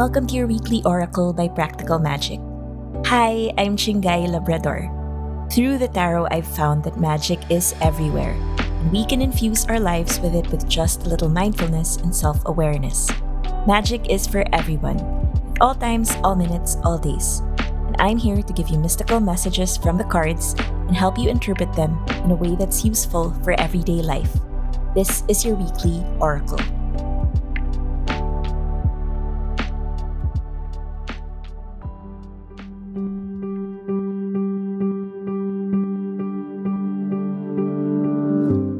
Welcome to your weekly oracle by Practical Magic. Hi, I'm Chinggay Labrador. Through the tarot, I've found that magic is everywhere, and we can infuse our lives with it with just a little mindfulness and self-awareness. Magic is for everyone, at all times, all minutes, all days. And I'm here to give you mystical messages from the cards and help you interpret them in a way that's useful for everyday life. This is your weekly oracle.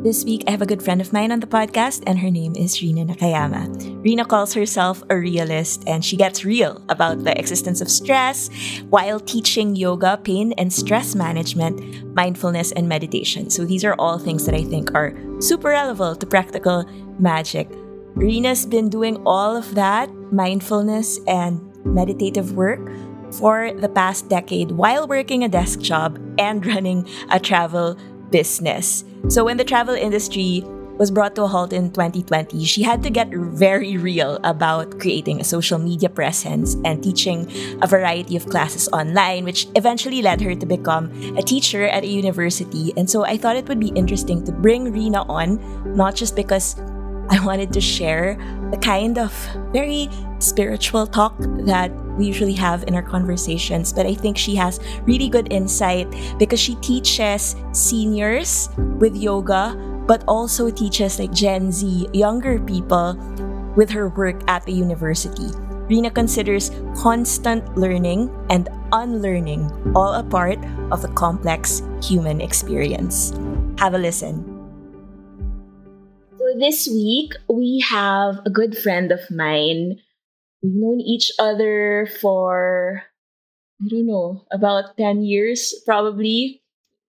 This week, I have a good friend of mine on the podcast, and her name is Rina Nakayama. Rina calls herself a realist, and she gets real about the existence of stress while teaching yoga, pain and stress management, mindfulness, and meditation. So these are all things that I think are super relevant to Practical Magic. Rina's been doing all of that, mindfulness and meditative work, for the past decade while working a desk job and running a travel business. So when the travel industry was brought to a halt in 2020, she had to get very real about creating a social media presence and teaching a variety of classes online, which eventually led her to become a teacher at a university. And so I thought it would be interesting to bring Rina on, not just because I wanted to share the kind of very spiritual talk that we usually have in our conversations, but I think she has really good insight because she teaches seniors with yoga, but also teaches like Gen Z, younger people, with her work at the university. Rina considers constant learning and unlearning all a part of the complex human experience. Have a listen. So this week, we have a good friend of mine. We've known each other for, I don't know, about 10 years, probably.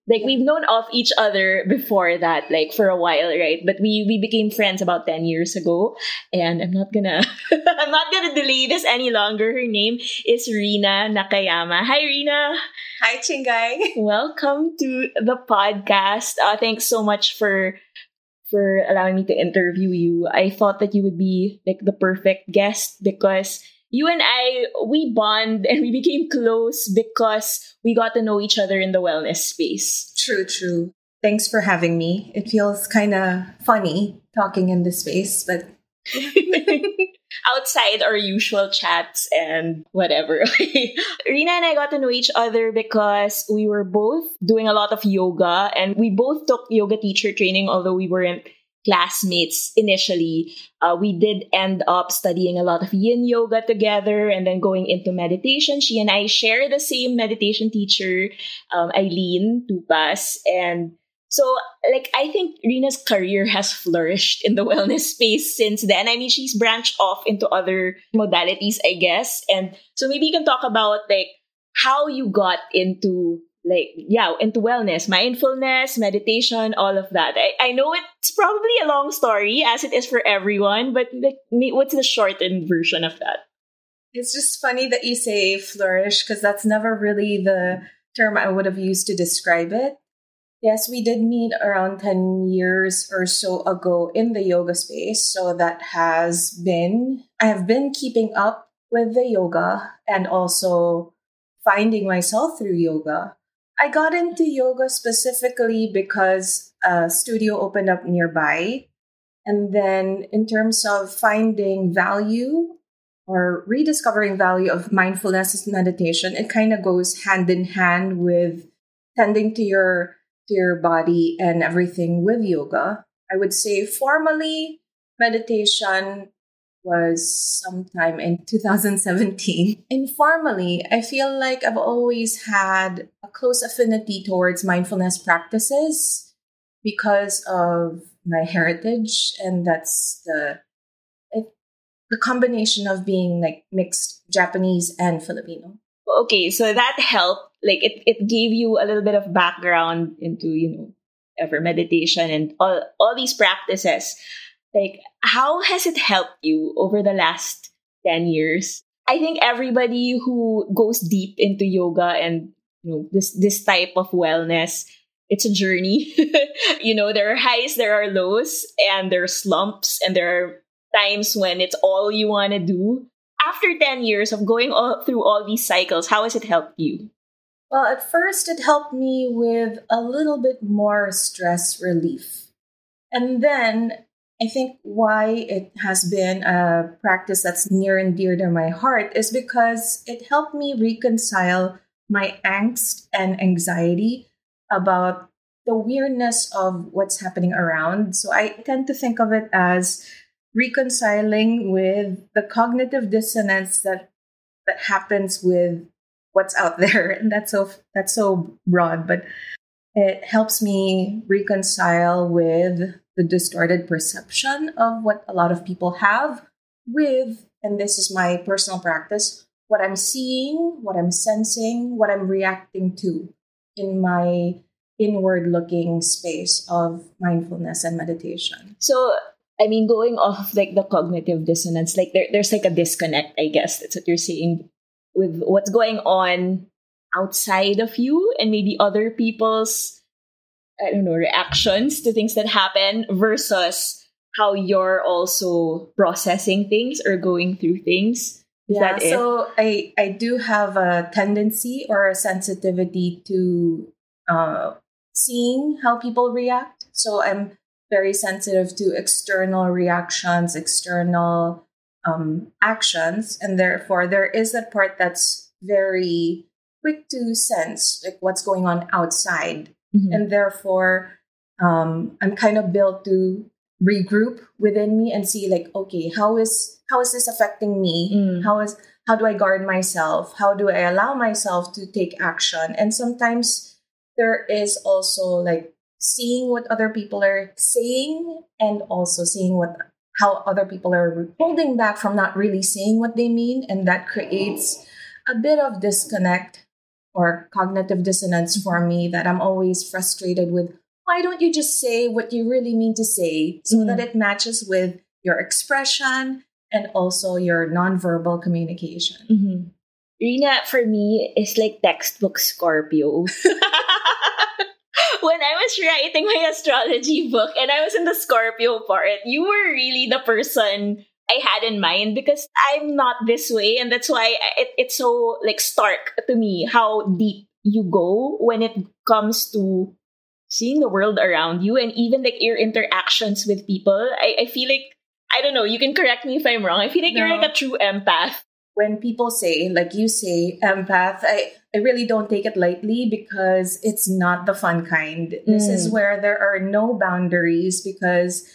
Like, we've known of each other before that, like, for a while, right? But we became friends about 10 years ago. And I'm not gonna delay this any longer. Her name is Rina Nakayama. Hi, Rina. Hi, Chinggay. Welcome to the podcast. Thanks so much for allowing me to interview you. I thought that you would be like the perfect guest because you and I, we bond and we became close because we got to know each other in the wellness space. True. Thanks for having me. It feels kind of funny talking in this space, but outside our usual chats and whatever. Rina and I got to know each other because we were both doing a lot of yoga, and we both took yoga teacher training, although we weren't classmates initially. We did end up studying a lot of yin yoga together and then going into meditation. She and I share the same meditation teacher, Eileen Tupas, and so, like, I think Rina's career has flourished in the wellness space since then. I mean, she's branched off into other modalities, I guess. And so maybe you can talk about, like, how you got into, like, into wellness, mindfulness, meditation, all of that. I know it's probably a long story, as it is for everyone, but, like, what's the shortened version of that? It's just funny that you say flourish, because that's never really the term I would have used to describe it. Yes, we did meet around 10 years or so ago in the yoga space. So I have been keeping up with the yoga and also finding myself through yoga. I got into yoga specifically because a studio opened up nearby. And then in terms of finding value or rediscovering value of mindfulness and meditation, it kind of goes hand in hand with tending to your body and everything with yoga. I would say formally, meditation was sometime in 2017. Informally, I feel like I've always had a close affinity towards mindfulness practices because of my heritage. And that's the combination of being like mixed Japanese and Filipino. Okay, so that helped. Like, it gave you a little bit of background into, meditation and all these practices. Like, how has it helped you over the last 10 years? I think everybody who goes deep into yoga and, this type of wellness, it's a journey. There are highs, there are lows, and there are slumps, and there are times when it's all you want to do. after 10 years of going through all these cycles, how has it helped you? Well, at first, it helped me with a little bit more stress relief. And then I think why it has been a practice that's near and dear to my heart is because it helped me reconcile my angst and anxiety about the weirdness of what's happening around. So I tend to think of it as reconciling with the cognitive dissonance that happens with what's out there. And that's so broad, but it helps me reconcile with the distorted perception of what a lot of people have with, and this is my personal practice, what I'm seeing, what I'm sensing, what I'm reacting to in my inward-looking space of mindfulness and meditation. So, I mean, going off like the cognitive dissonance, like there's like a disconnect, I guess. That's what you're saying, with what's going on outside of you and maybe other people's, I don't know, reactions to things that happen versus how you're also processing things or going through things. Is that it? So I do have a tendency or a sensitivity to seeing how people react. So I'm very sensitive to external reactions, external actions. And therefore, there is that part that's very quick to sense, like what's going on outside. Mm-hmm. And therefore, I'm kind of built to regroup within me and see, like, okay, how is this affecting me? Mm. How do I guard myself? How do I allow myself to take action? And sometimes there is also like seeing what other people are saying and also seeing how other people are holding back from not really saying what they mean, and that creates a bit of disconnect or cognitive dissonance for me, that I'm always frustrated with, why don't you just say what you really mean to say so that it matches with your expression and also your nonverbal communication. Mm-hmm. Rina, for me, is like textbook Scorpio. When I was writing my astrology book and I was in the Scorpio part, you were really the person I had in mind, because I'm not this way, and that's why it's so like stark to me how deep you go when it comes to seeing the world around you and even like your interactions with people. I feel like, I don't know, you can correct me if I'm wrong, I feel like you're like a true empath. When people say, like you say, empath, I really don't take it lightly because it's not the fun kind. This is where there are no boundaries, because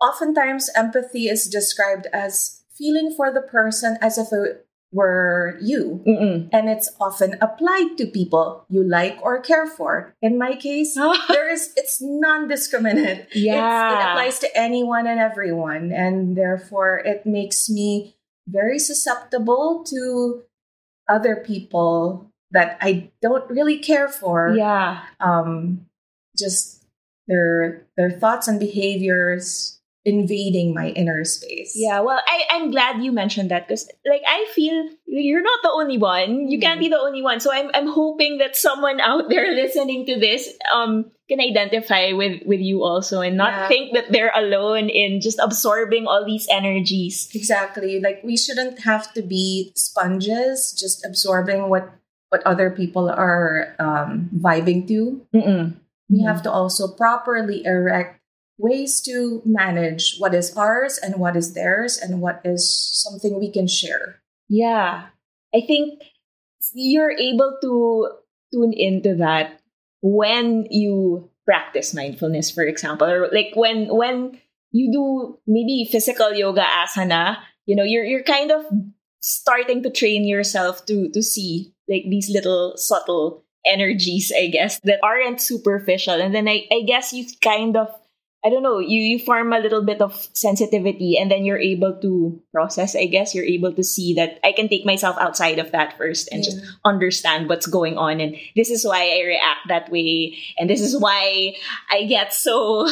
oftentimes, empathy is described as feeling for the person as if it were you. Mm-mm. And it's often applied to people you like or care for. In my case, it's non-discriminate. Yeah. It applies to anyone and everyone. And therefore, it makes me very susceptible to other people that I don't really care for. Yeah. Just their thoughts and behaviors invading my inner space. Yeah, well, I'm glad you mentioned that, because like I feel you're not the only one. You can't be the only one. So I'm hoping that someone out there listening to this can identify with you also and not think that they're alone in just absorbing all these energies. Exactly. Like we shouldn't have to be sponges just absorbing what other people are vibing to. Mm-mm. We have to also properly erect ways to manage what is ours and what is theirs and what is something we can share. Yeah. I think you're able to tune into that when you practice mindfulness, for example, or like when you do maybe physical yoga asana, you know, you're kind of starting to train yourself to see like these little subtle energies, I guess, that aren't superficial. And then I guess you kind of, I don't know, you form a little bit of sensitivity, and then you're able to process, I guess. You're able to see that I can take myself outside of that first and just understand what's going on. And this is why I react that way. And this is why I get so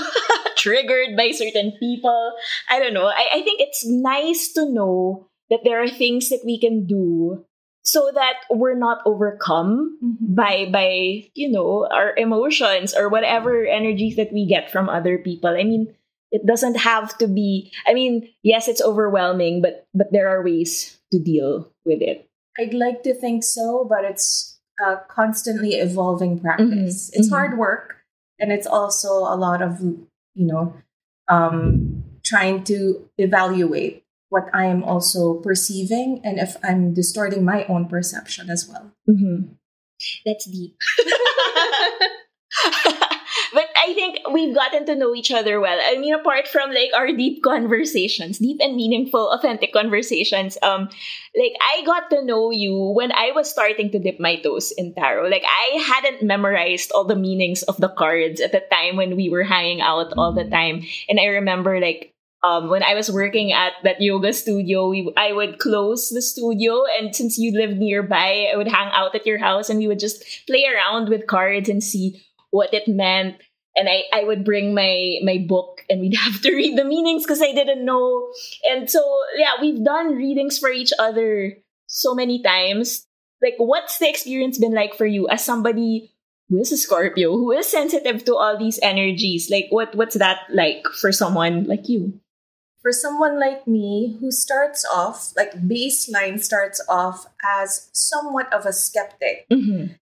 triggered by certain people. I don't know. I think it's nice to know that there are things that we can do so that we're not overcome by you know, our emotions or whatever energies that we get from other people. I mean, it doesn't have to be, yes, it's overwhelming, but there are ways to deal with it? I'd like to think so, but it's a constantly evolving practice. Mm-hmm. It's hard work, and it's also a lot of, trying to evaluate what I am also perceiving and if I'm distorting my own perception as well. Mm-hmm. That's deep. But I think we've gotten to know each other well. I mean, apart from our deep conversations, deep and meaningful, authentic conversations, I got to know you when I was starting to dip my toes in tarot. I hadn't memorized all the meanings of the cards at the time when we were hanging out all the time. And I remember when I was working at that yoga studio, I would close the studio, and since you lived nearby, I would hang out at your house and we would just play around with cards and see what it meant. And I would bring my book and we'd have to read the meanings because I didn't know. And so, we've done readings for each other so many times. What's the experience been like for you as somebody who is a Scorpio, who is sensitive to all these energies? What's that like for someone like you? For someone like me who starts off as somewhat of a skeptic, mm-hmm.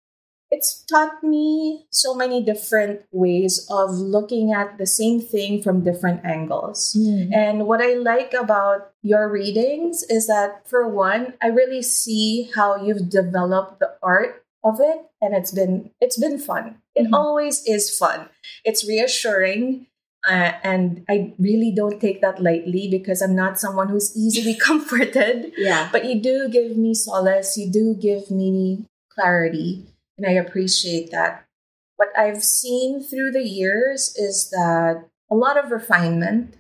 It's taught me so many different ways of looking at the same thing from different angles. Mm. And what I like about your readings is that, for one, I really see how you've developed the art of it, and it's been fun. It mm-hmm. always is fun. It's reassuring. And I really don't take that lightly because I'm not someone who's easily comforted. Yeah. But you do give me solace. You do give me clarity. And I appreciate that. What I've seen through the years is that a lot of refinement,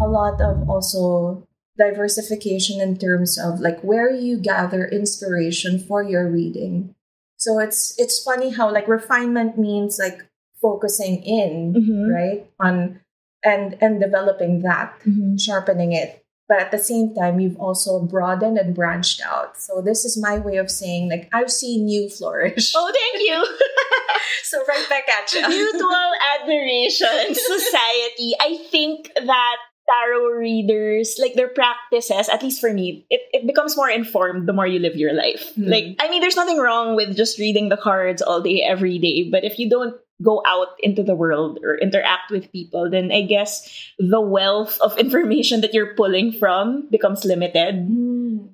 a lot of also diversification in terms of where you gather inspiration for your reading. So it's funny how refinement means focusing in, mm-hmm. right, on and developing that, mm-hmm. sharpening it. But at the same time, you've also broadened and branched out. So this is my way of saying, I've seen you flourish. Oh, thank you. So right back at you. Mutual admiration, society. I think that tarot readers, their practices, at least for me, it becomes more informed the more you live your life. Mm-hmm. There's nothing wrong with just reading the cards all day, every day. But if you don't go out into the world or interact with people, then I guess the wealth of information that you're pulling from becomes limited. Mm.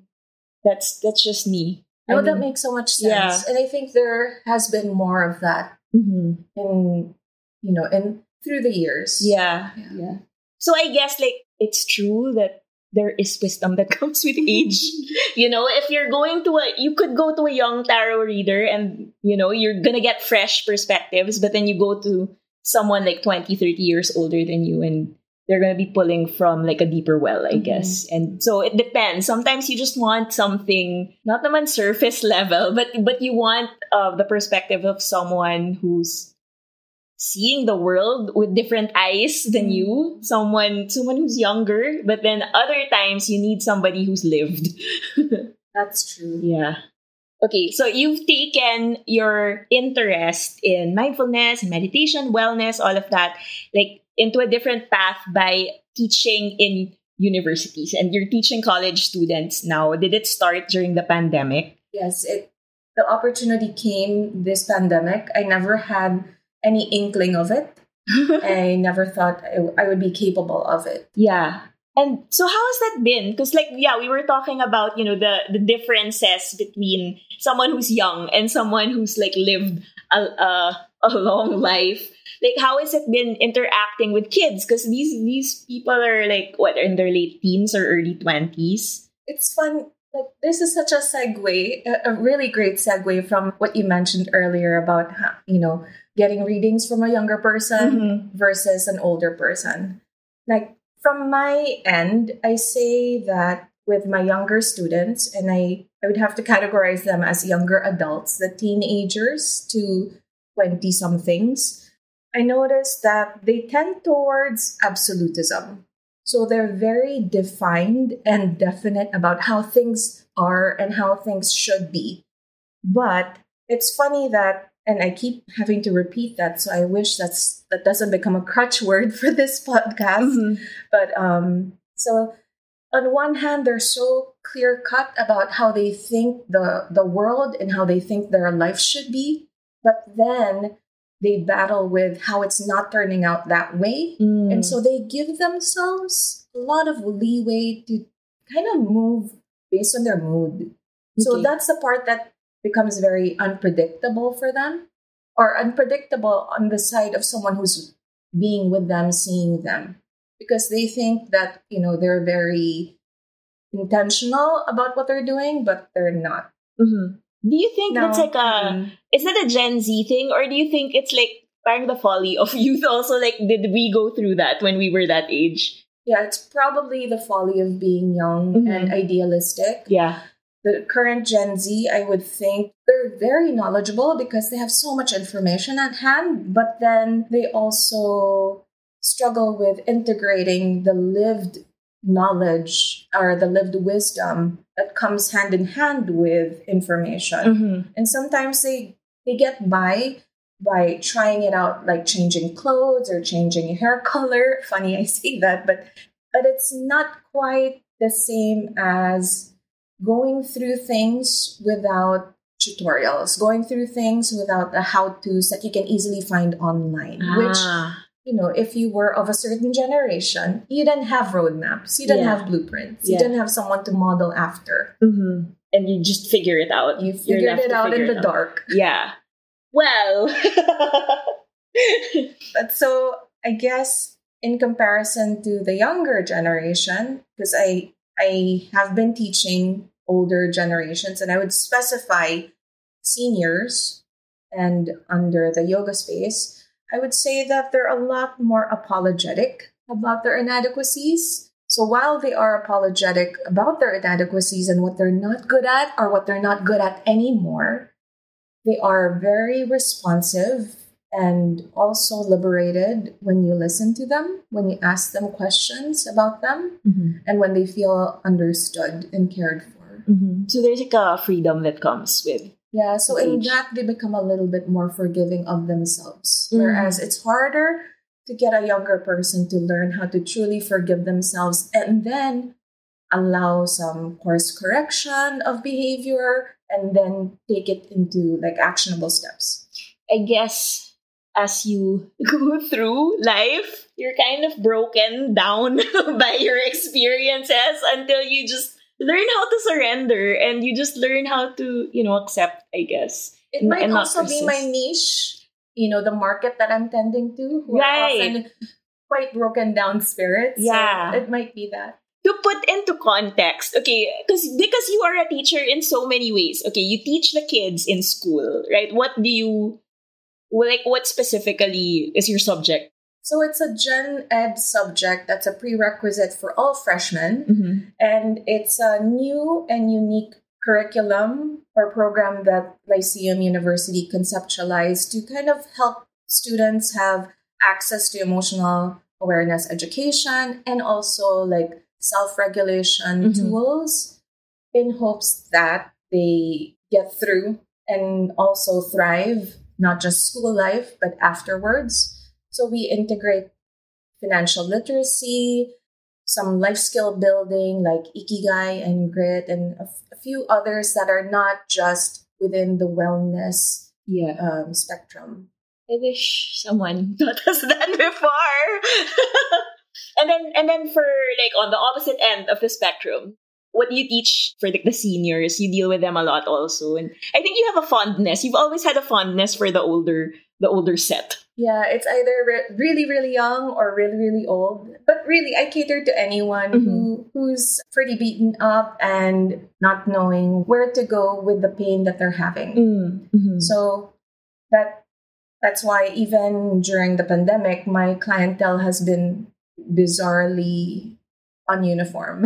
That's just me. No, that makes so much sense. Yeah. And I think there has been more of that mm-hmm. in through the years. Yeah. So I guess it's true that there is wisdom that comes with age. If you're going to you could go to a young tarot reader and, you're going to get fresh perspectives, but then you go to someone 20, 30 years older than you and they're going to be pulling from a deeper well, I mm-hmm. guess. And so it depends. Sometimes you just want something, not naman surface level, but you want the perspective of someone who's seeing the world with different eyes than you, someone who's younger, but then other times you need somebody who's lived. That's true. Yeah. Okay, so you've taken your interest in mindfulness, meditation, wellness, all of that, into a different path by teaching in universities. And you're teaching college students now. Did it start during the pandemic? Yes, the opportunity came this pandemic. I never had any inkling of it. I never thought I would be capable of it. Yeah. And so how has that been? Because we were talking about, the differences between someone who's young and someone who's lived a long life. How has it been interacting with kids? Because these people are in their late teens or early 20s. It's fun. This is such a segue, a really great segue from what you mentioned earlier about, getting readings from a younger person mm-hmm. versus an older person. From my end, I say that with my younger students, and I would have to categorize them as younger adults, the teenagers to 20-somethings, I noticed that they tend towards absolutism. So they're very defined and definite about how things are and how things should be. But it's funny that, and I keep having to repeat that, so I wish that doesn't become a crutch word for this podcast. Mm-hmm. But so on one hand, they're so clear-cut about how they think the world and how they think their life should be, but then they battle with how it's not turning out that way. Mm. And so they give themselves a lot of leeway to kind of move based on their mood. Okay. So that's the part that becomes very unpredictable for them, or unpredictable on the side of someone who's being with them, seeing them. Because they think that, you know, they're very intentional about what they're doing, but they're not. Mm-hmm. Do you think that's like a... Is that a Gen Z thing? Or do you think it's like the folly of youth also? Like, did we go through that when we were that age? Yeah, it's probably the folly of being young mm-hmm. and idealistic. Yeah. The current Gen Z, I would think, they're very knowledgeable because they have so much information at hand. But then they also struggle with integrating the lived knowledge or the lived wisdom that comes hand in hand with information. Mm-hmm. And sometimes they get by trying it out, like changing clothes or changing hair color. Funny, I say that, but it's not quite the same as going through things without tutorials, going through things without the how-tos that you can easily find online, which... You know, if you were of a certain generation, you didn't have roadmaps, you didn't have blueprints, you didn't have someone to model after. Mm-hmm. And you just figure it out. You figured it out in the dark. Yeah. Well. But so I guess in comparison to the younger generation, because I have been teaching older generations, and I would specify seniors and under the yoga space, I would say that they're a lot more apologetic about their inadequacies. So while they are apologetic about their inadequacies and what they're not good at or what they're not good at anymore, they are very responsive and also liberated when you listen to them, when you ask them questions about them, mm-hmm. and when they feel understood and cared for. Mm-hmm. So there's like a freedom that comes with. Yeah, so in that, they become a little bit more forgiving of themselves. Mm-hmm. Whereas it's harder to get a younger person to learn how to truly forgive themselves and then allow some course correction of behavior and then take it into like actionable steps. I guess as you go through life, you're kind of broken down by your experiences until you just learn how to surrender and you just learn how to, you know, accept, I guess. It might also be my niche, you know, the market that I'm tending to, who are often quite broken down spirits. Yeah. So it might be that. To put into context, okay, because you are a teacher in so many ways. Okay, you teach the kids in school, right? What do you, like, what specifically is your subject? So it's a gen ed subject that's a prerequisite for all freshmen. Mm-hmm. And it's a new and unique curriculum or program that Lyceum University conceptualized to kind of help students have access to emotional awareness education and also like self-regulation mm-hmm. tools in hopes that they get through and also thrive, not just school life, but afterwards. So we integrate financial literacy, some life skill building like Ikigai and Grit, and a few others that are not just within the wellness spectrum. I wish someone taught us that before. And then for like on the opposite end of the spectrum, what do you teach for like the seniors? You deal with them a lot also, and I think you have a fondness. You've always had a fondness for the older set. Yeah, it's either really, really young or really, really old. But really, I cater to anyone mm-hmm. who's pretty beaten up and not knowing where to go with the pain that they're having. Mm-hmm. So that's why even during the pandemic, my clientele has been bizarrely uniform.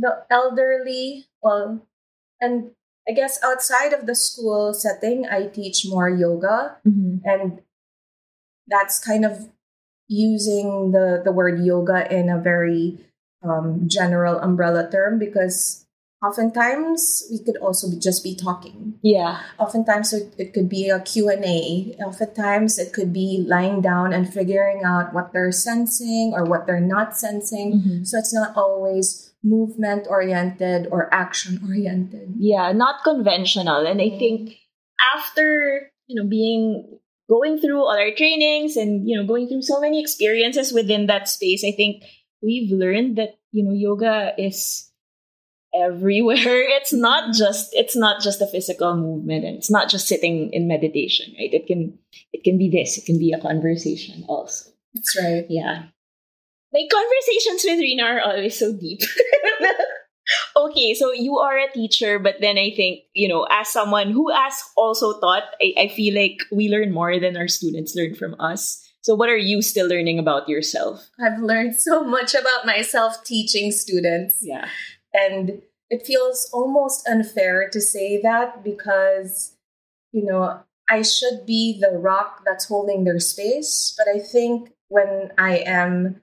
The elderly, well, and I guess outside of the school setting, I teach more yoga mm-hmm. and that's kind of using the word yoga in a very general umbrella term because Oftentimes, we could also just be talking. Yeah. Oftentimes, it could be a Q&A. Oftentimes, it could be lying down and figuring out what they're sensing or what they're not sensing. Mm-hmm. So it's not always movement-oriented or action-oriented. Yeah, not conventional. And I think after, going through all our trainings and, going through so many experiences within that space, I think we've learned that, yoga is everywhere. It's not just a physical movement, and it's not just sitting in meditation, right? It can be this. It can be a conversation also. That's right. Yeah. My conversations with Rina are always so deep. Okay, so you are a teacher, but then I think, as someone who has also taught, I feel like we learn more than our students learn from us. So what are you still learning about yourself? I've learned so much about myself teaching students. Yeah. And it feels almost unfair to say that because, I should be the rock that's holding their space. But I think when I am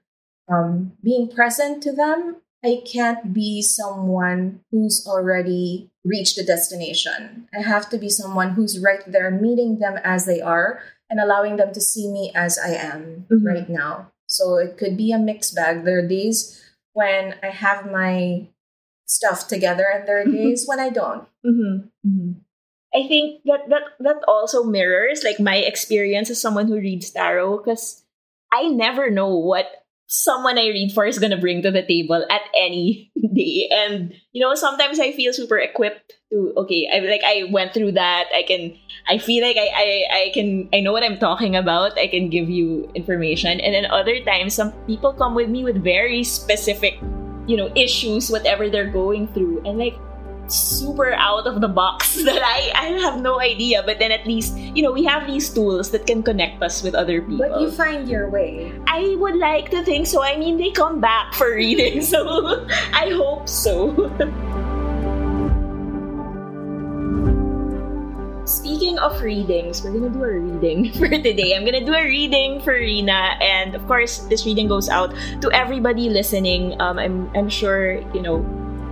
being present to them, I can't be someone who's already reached the destination. I have to be someone who's right there, meeting them as they are and allowing them to see me as I am right now. So it could be a mixed bag. There are days when I have my stuff together, and there are days when I don't. Mm-hmm. Mm-hmm. I think that also mirrors like my experience as someone who reads tarot, because I never know what someone I read for is going to bring to the table at any day. And, sometimes I feel super equipped to, I went through that. I know what I'm talking about. I can give you information. And then other times, some people come with me with very specific issues, whatever they're going through, and like super out of the box that I have no idea. But then at least, we have these tools that can connect us with other people. But you find your way. I would like to think so. I mean, they come back for reading, so I hope so. Speaking of readings, we're going to do a reading for today. I'm going to do a reading for Rina. And of course, this reading goes out to everybody listening. I'm sure,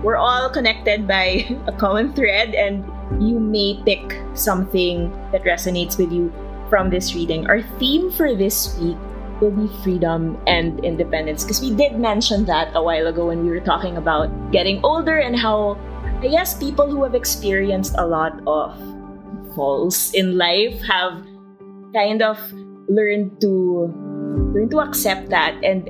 we're all connected by a common thread, and you may pick something that resonates with you from this reading. Our theme for this week will be freedom and independence, because we did mention that a while ago when we were talking about getting older and how, I guess, people who have experienced a lot of falls in life have kind of learned to accept that, and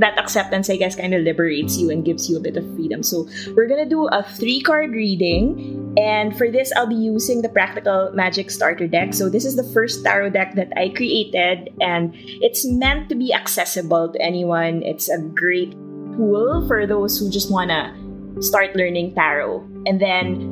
that acceptance, I guess, kind of liberates you and gives you a bit of freedom. So we're gonna do a 3-card reading, and for this I'll be using the Practical Magic Starter Deck. So this is the first tarot deck that I created, and it's meant to be accessible to anyone. It's a great tool for those who just wanna start learning tarot. And then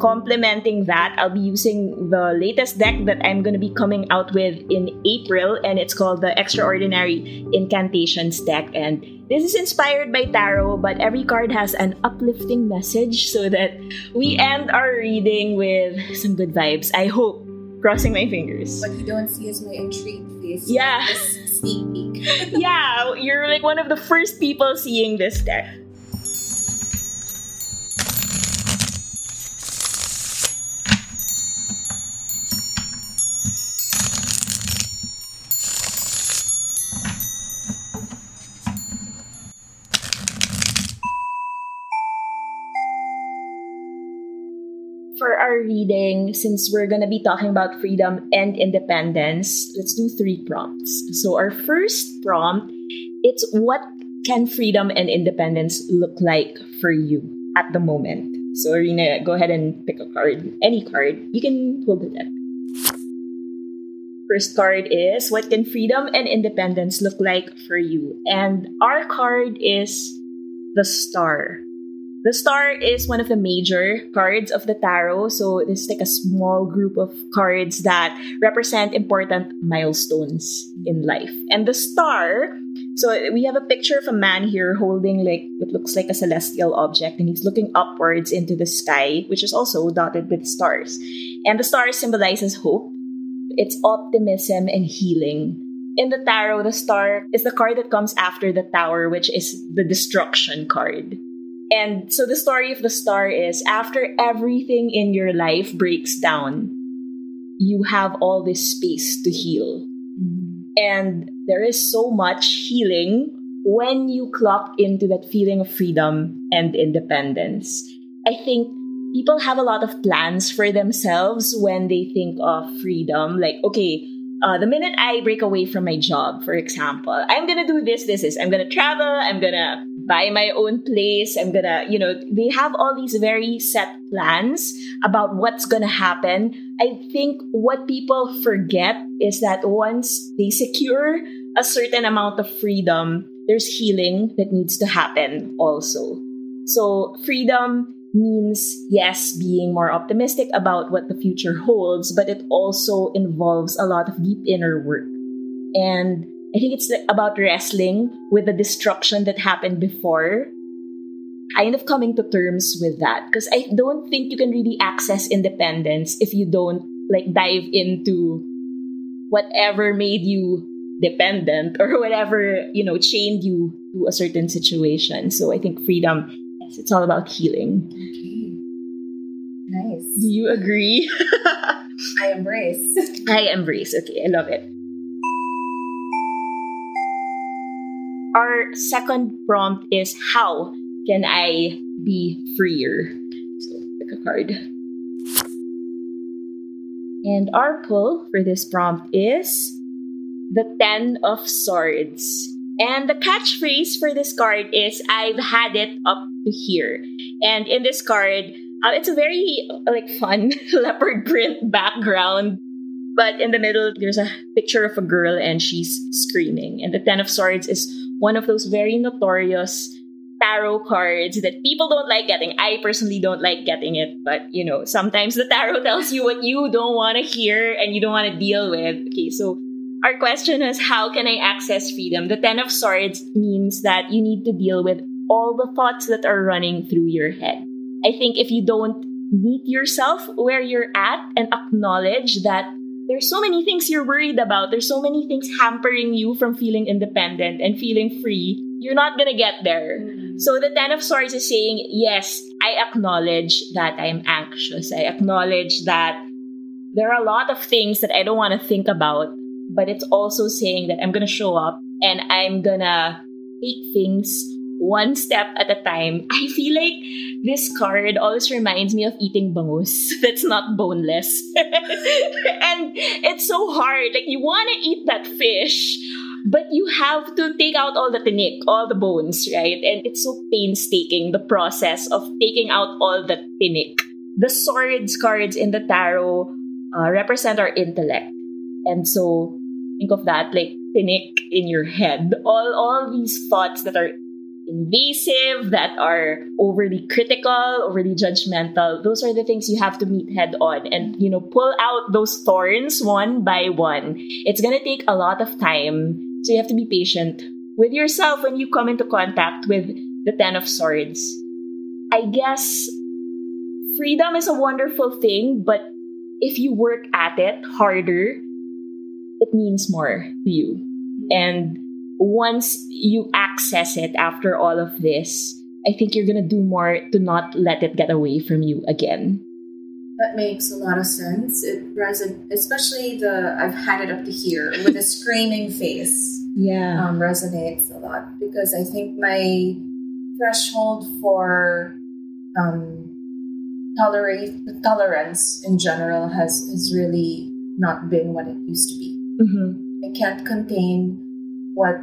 complementing that, I'll be using the latest deck that I'm going to be coming out with in April, and it's called the Extraordinary Incantations Deck. And this is inspired by tarot, but every card has an uplifting message, so that we end our reading with some good vibes, I hope. Crossing my fingers. What you don't see is my intrigued face. Yeah. This sneak peek. Yeah, you're like one of the first people seeing this deck. Reading, since we're gonna be talking about freedom and independence, let's do 3 prompts. So our first prompt, it's what can freedom and independence look like for you at the moment? So Rina, go ahead and pick a card, any card. You can hold the deck. First card is what can freedom and independence look like for you? And our card is the Star. The Star is one of the major cards of the tarot, so this is like a small group of cards that represent important milestones in life. And the Star, so we have a picture of a man here holding like what looks like a celestial object, and he's looking upwards into the sky, which is also dotted with stars. And the Star symbolizes hope, it's optimism, and healing. In the tarot, the Star is the card that comes after the Tower, which is the destruction card. And so the story of the star is, after everything in your life breaks down, you have all this space to heal. And there is so much healing when you clock into that feeling of freedom and independence. I think people have a lot of plans for themselves when they think of freedom. Like, okay, the minute I break away from my job, for example, I'm going to do this, this, this. I'm going to travel. I'm going to buy my own place. I'm going to, you know, they have all these very set plans about what's going to happen. I think what people forget is that once they secure a certain amount of freedom, there's healing that needs to happen also. So freedom means, yes, being more optimistic about what the future holds, but it also involves a lot of deep inner work. And I think it's about wrestling with the destruction that happened before, kind of coming to terms with that. Because I don't think you can really access independence if you don't like dive into whatever made you dependent or whatever, you know, chained you to a certain situation. So I think freedom, yes, it's all about healing. Okay. Nice. Do you agree? I embrace. I embrace. Okay, I love it. Our second prompt is, how can I be freer? So pick a card. And our pull for this prompt is the Ten of Swords. And the catchphrase for this card is, I've had it up to here. And in this card, it's a very like fun leopard print background. But in the middle, there's a picture of a girl and she's screaming. And the Ten of Swords is one of those very notorious tarot cards that people don't like getting. I personally don't like getting it, but you know, sometimes the tarot tells you what you don't want to hear and you don't want to deal with. Okay, so our question is, how can I access freedom? The Ten of Swords means that you need to deal with all the thoughts that are running through your head. I think if you don't meet yourself where you're at and acknowledge that there's so many things you're worried about, there's so many things hampering you from feeling independent and feeling free, you're not going to get there. So the Ten of Swords is saying, yes, I acknowledge that I'm anxious. I acknowledge that there are a lot of things that I don't want to think about. But it's also saying that I'm going to show up and I'm going to take things one step at a time. I feel like this card always reminds me of eating bangus that's not boneless. And it's so hard. Like, you want to eat that fish, but you have to take out all the tinik, all the bones, right? And it's so painstaking, the process of taking out all the tinik. The swords cards in the tarot represent our intellect. And so think of that, like panic in your head. All these thoughts that are invasive, that are overly critical, overly judgmental, those are the things you have to meet head on and, you know, pull out those thorns one by one. It's going to take a lot of time. So you have to be patient with yourself when you come into contact with the Ten of Swords. I guess freedom is a wonderful thing, but if you work at it harder, it means more to you. And once you access it after all of this, I think you're going to do more to not let it get away from you again. That makes a lot of sense. It resonates, especially the I've had it up to here with a screaming face. Yeah. Resonates a lot because I think my threshold for tolerance in general has really not been what it used to be. Mm-hmm. I can't contain what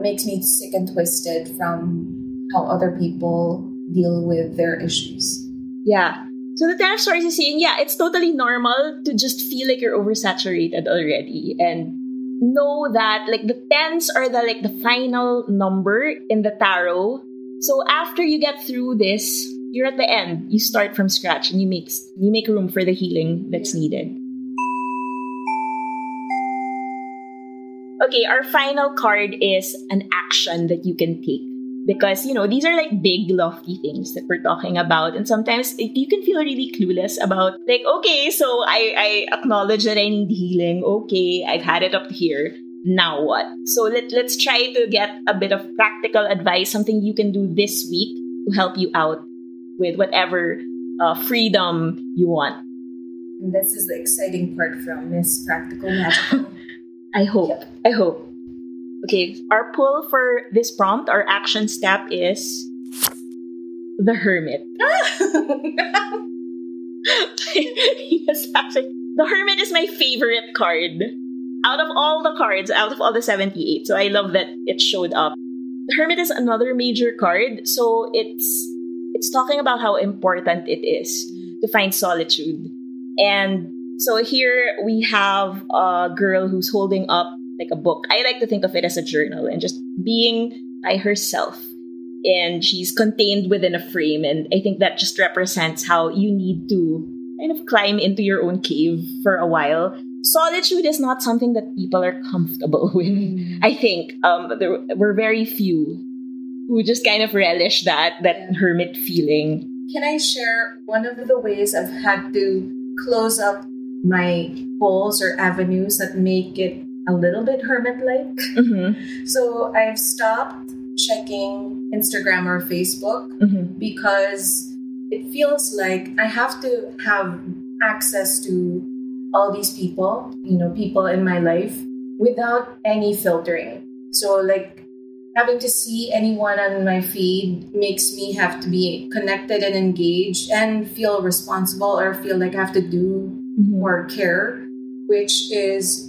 makes me sick and twisted from how other people deal with their issues. Yeah. So the Ten of Swords is saying, yeah, it's totally normal to just feel like you're oversaturated already. And know that like the tens are the like the final number in the tarot. So after you get through this, you're at the end. You start from scratch and you make room for the healing that's needed. Okay, our final card is an action that you can take because, you know, these are like big, lofty things that we're talking about. And sometimes you can feel really clueless about like, okay, so I acknowledge that I need healing. Okay, I've had it up here. now what? So let's try to get a bit of practical advice, something you can do this week to help you out with whatever freedom you want. And this is the exciting part from Miss Practical Magic. I hope. Okay, our pull for this prompt, our action step is the Hermit. Yes, actually, the Hermit is my favorite card out of all the cards, out of all the 78. So I love that it showed up. The Hermit is another major card, so it's talking about how important it is to find solitude. And so here we have a girl who's holding up like a book. I like to think of it as a journal, and just being by herself. And she's contained within a frame. And I think that just represents how you need to kind of climb into your own cave for a while. Solitude is not something that people are comfortable with. I think there were very few who just kind of relish that hermit feeling. Can I share one of the ways I've had to close up my holes or avenues that make it a little bit hermit-like? Mm-hmm. So I've stopped checking Instagram or Facebook, mm-hmm, because it feels like I have to have access to all these people, people in my life without any filtering. So like having to see anyone on my feed makes me have to be connected and engaged and feel responsible, or feel like I have to do, mm-hmm, or care, which is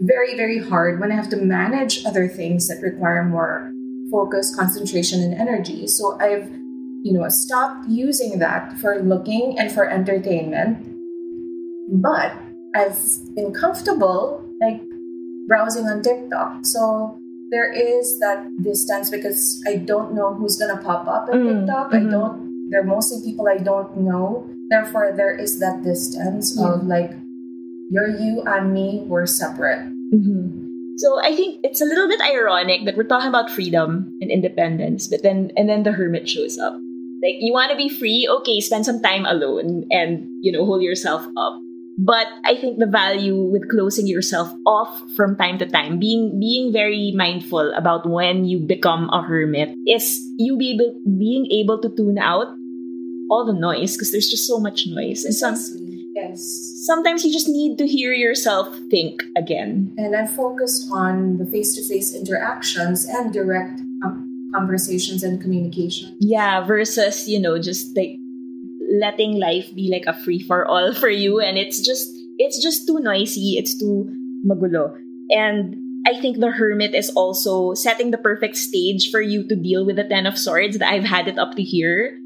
very, very hard when I have to manage other things that require more focus, concentration, and energy. So I've, stopped using that for looking and for entertainment. But I've been comfortable, like, browsing on TikTok. So there is that distance because I don't know who's going to pop up on TikTok. Mm-hmm. They're mostly people I don't know. Therefore, there is that distance, mm-hmm, of like, you're you, I'm me, we're separate. Mm-hmm. So I think it's a little bit ironic that we're talking about freedom and independence, but then the hermit shows up. Like, you want to be free? Okay, spend some time alone and, hold yourself up. But I think the value with closing yourself off from time to time, being very mindful about when you become a hermit, is you being able to tune out all the noise, because there's just so much noise. And sometimes you just need to hear yourself think again. And I focused on the face-to-face interactions and direct conversations and communication. Yeah, versus, just like letting life be like a free-for-all for you. And it's just too noisy. It's too magulo. And I think the hermit is also setting the perfect stage for you to deal with the Ten of Swords, that I've had it up to here.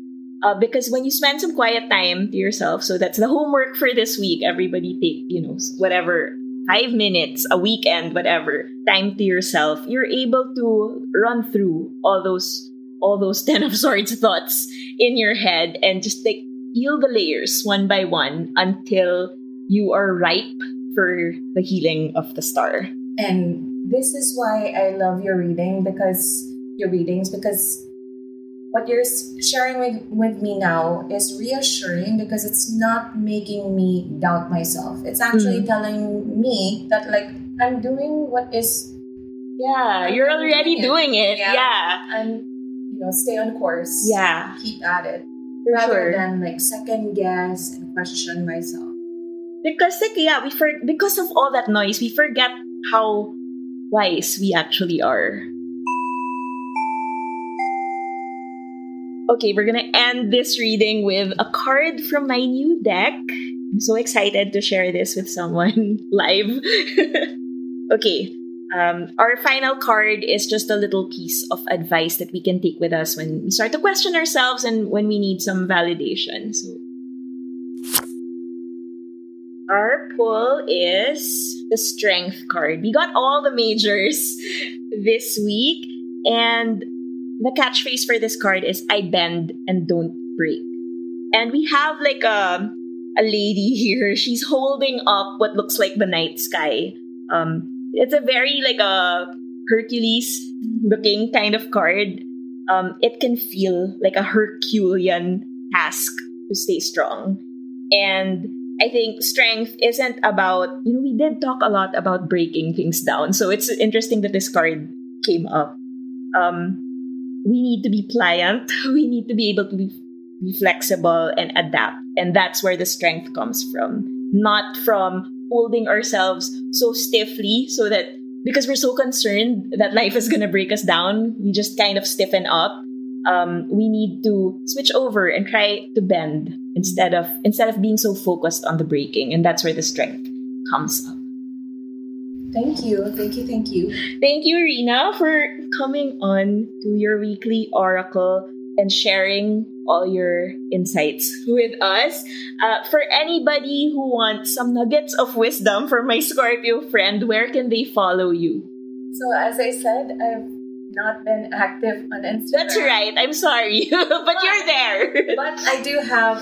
Because when you spend some quiet time to yourself, so that's the homework for this week. Everybody take, whatever, 5 minutes, a weekend, whatever, time to yourself. You're able to run through all those Ten of Swords thoughts in your head and just like peel the layers one by one until you are ripe for the healing of the star. And this is why I love your readings, because what you're sharing with me now is reassuring, because it's not making me doubt myself. It's actually telling me that, like, I'm doing what is... Yeah, you're already doing it. Yeah. And, stay on course. Yeah. Keep at it. Rather than, like, second guess and question myself. Because, because of all that noise, we forget how wise we actually are. Okay, we're going to end this reading with a card from my new deck. I'm so excited to share this with someone live. Okay, our final card is just a little piece of advice that we can take with us when we start to question ourselves and when we need some validation. So, our pull is the Strength card. We got all the majors this week, and the catchphrase for this card is, I bend and don't break. And we have like a lady here. She's holding up what looks like the night sky. It's a very like a Hercules looking kind of card. It can feel like a Herculean task to stay strong. And I think strength isn't about, you know, we did talk a lot about breaking things down. So it's interesting that this card came up. We need to be pliant. We need to be able to be flexible and adapt. And that's where the strength comes from. Not from holding ourselves so stiffly so that, because we're so concerned that life is going to break us down, we just kind of stiffen up. We need to switch over and try to bend instead of being so focused on the breaking. And that's where the strength comes up. Thank you. Thank you. Thank you. Thank you, Rina, for coming on to your weekly oracle and sharing all your insights with us. For anybody who wants some nuggets of wisdom for my Scorpio friend, where can they follow you? So as I said, I've not been active on Instagram. That's right. I'm sorry. but you're there. But I do have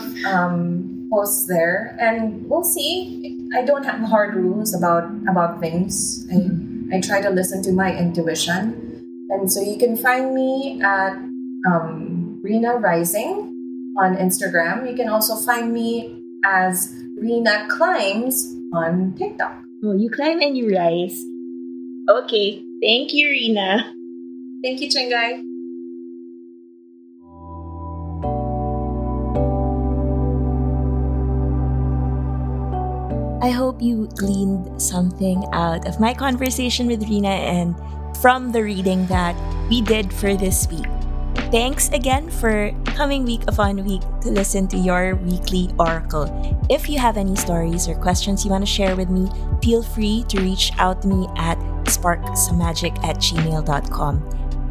posts there. And we'll see. I don't have hard rules about things. I try to listen to my intuition. And so you can find me at Rina Rising on Instagram. You can also find me as Rina Climbs on TikTok. Oh, you climb and you rise. Okay. Thank you, Rina. Thank you, Chinggay. I hope you gleaned something out of my conversation with Rina and from the reading that we did for this week. Thanks again for coming week upon week to listen to your weekly oracle. If you have any stories or questions you want to share with me, feel free to reach out to me at sparksomagic@gmail.com.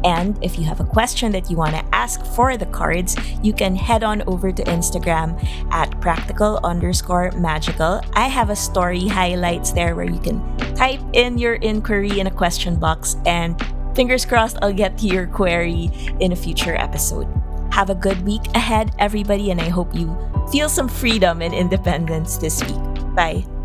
And if you have a question that you want to ask for the cards, you can head on over to Instagram at practical_magical. I have a story highlights there where you can type in your inquiry in a question box, and fingers crossed I'll get to your query in a future episode. Have a good week ahead, everybody, and I hope you feel some freedom and independence this week. Bye.